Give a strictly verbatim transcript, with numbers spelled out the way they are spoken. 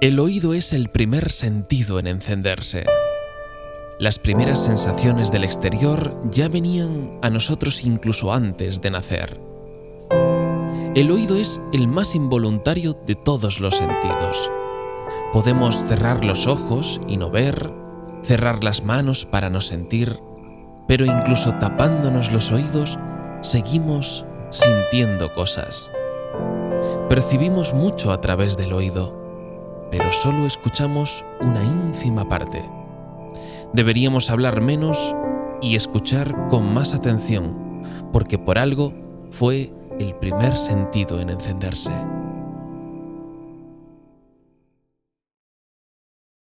El oído es el primer sentido en encenderse. Las primeras sensaciones del exterior ya venían a nosotros incluso antes de nacer. El oído es el más involuntario de todos los sentidos. Podemos cerrar los ojos y no ver, cerrar las manos para no sentir, pero incluso tapándonos los oídos, seguimos sintiendo cosas. Percibimos mucho a través del oído, pero solo escuchamos una ínfima parte. Deberíamos hablar menos y escuchar con más atención, porque por algo fue el primer sentido en encenderse.